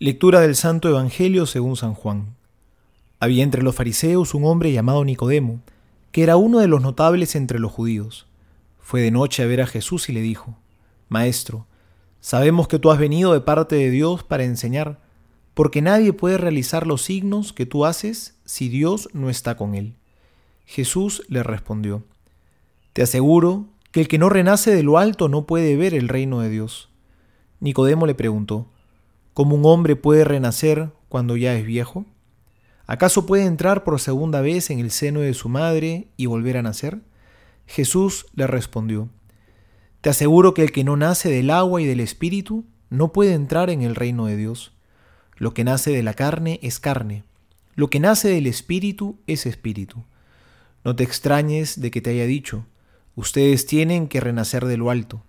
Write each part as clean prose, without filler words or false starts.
Lectura del Santo Evangelio según San Juan. Había entre los fariseos un hombre llamado Nicodemo, que era uno de los notables entre los judíos. Fue de noche a ver a Jesús y le dijo: Maestro, sabemos que tú has venido de parte de Dios para enseñar, porque nadie puede realizar los signos que tú haces si Dios no está con él. Jesús le respondió: Te aseguro que el que no renace de lo alto no puede ver el reino de Dios. Nicodemo le preguntó: ¿Cómo un hombre puede renacer cuando ya es viejo? ¿Acaso puede entrar por segunda vez en el seno de su madre y volver a nacer? Jesús le respondió: Te aseguro que el que no nace del agua y del espíritu no puede entrar en el reino de Dios. Lo que nace de la carne es carne. Lo que nace del espíritu es espíritu. No te extrañes de que te haya dicho: Ustedes tienen que renacer de lo alto.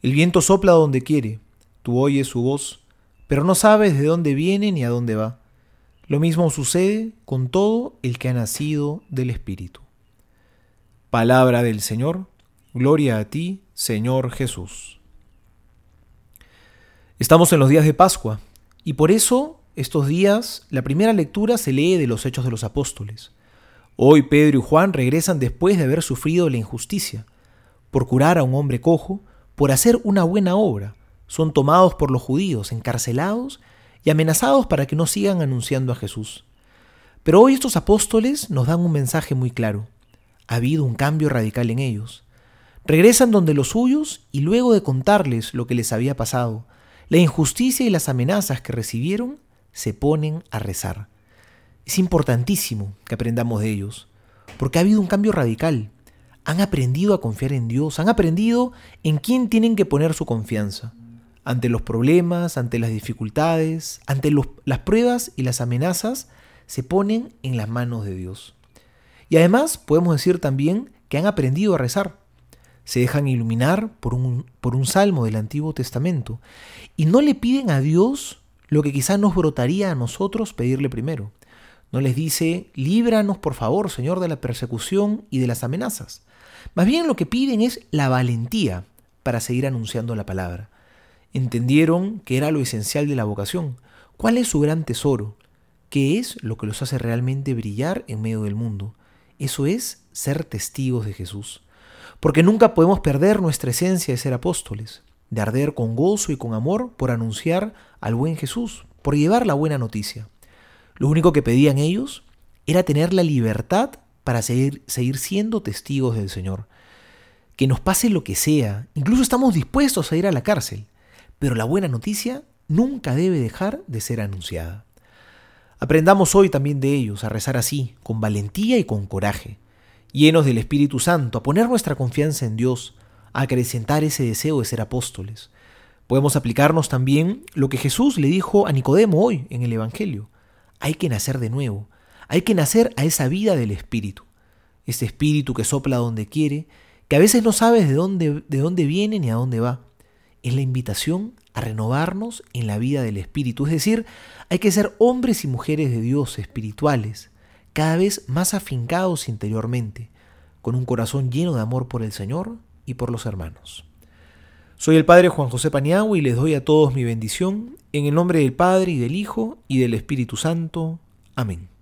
El viento sopla donde quiere, tú oyes su voz, pero no sabes de dónde viene ni a dónde va. Lo mismo sucede con todo el que ha nacido del Espíritu. Palabra del Señor. Gloria a ti, Señor Jesús. Estamos en los días de Pascua, y por eso estos días la primera lectura se lee de los Hechos de los Apóstoles. Hoy Pedro y Juan regresan después de haber sufrido la injusticia, por curar a un hombre cojo, por hacer una buena obra. Son tomados por los judíos, encarcelados y amenazados para que no sigan anunciando a Jesús. Pero hoy estos apóstoles nos dan un mensaje muy claro. Ha habido un cambio radical en ellos. Regresan donde los suyos y luego de contarles lo que les había pasado, la injusticia y las amenazas que recibieron, se ponen a rezar. Es importantísimo que aprendamos de ellos, porque ha habido un cambio radical. Han aprendido a confiar en Dios, han aprendido en quién tienen que poner su confianza. Ante los problemas, ante las dificultades, ante las pruebas y las amenazas, se ponen en las manos de Dios. Y además podemos decir también que han aprendido a rezar. Se dejan iluminar por un salmo del Antiguo Testamento y no le piden a Dios lo que quizá nos brotaría a nosotros pedirle primero. No les dice: líbranos por favor, Señor, de la persecución y de las amenazas. Más bien lo que piden es la valentía para seguir anunciando la palabra. Entendieron que era lo esencial de la vocación. ¿Cuál es su gran tesoro? ¿Qué es lo que los hace realmente brillar en medio del mundo? Eso es ser testigos de Jesús. Porque nunca podemos perder nuestra esencia de ser apóstoles, de arder con gozo y con amor por anunciar al buen Jesús, por llevar la buena noticia. Lo único que pedían ellos era tener la libertad para seguir siendo testigos del Señor. Que nos pase lo que sea, incluso estamos dispuestos a ir a la cárcel. Pero la buena noticia nunca debe dejar de ser anunciada. Aprendamos hoy también de ellos a rezar así, con valentía y con coraje, llenos del Espíritu Santo, a poner nuestra confianza en Dios, a acrecentar ese deseo de ser apóstoles. Podemos aplicarnos también lo que Jesús le dijo a Nicodemo hoy en el Evangelio. Hay que nacer de nuevo, hay que nacer a esa vida del Espíritu. Ese Espíritu que sopla donde quiere, que a veces no sabes de dónde viene ni a dónde va. Es la invitación a renovarnos en la vida del Espíritu. Es decir, hay que ser hombres y mujeres de Dios, espirituales, cada vez más afincados interiormente, con un corazón lleno de amor por el Señor y por los hermanos. Soy el Padre Juan José Paniagua y les doy a todos mi bendición, en el nombre del Padre, y del Hijo, y del Espíritu Santo. Amén.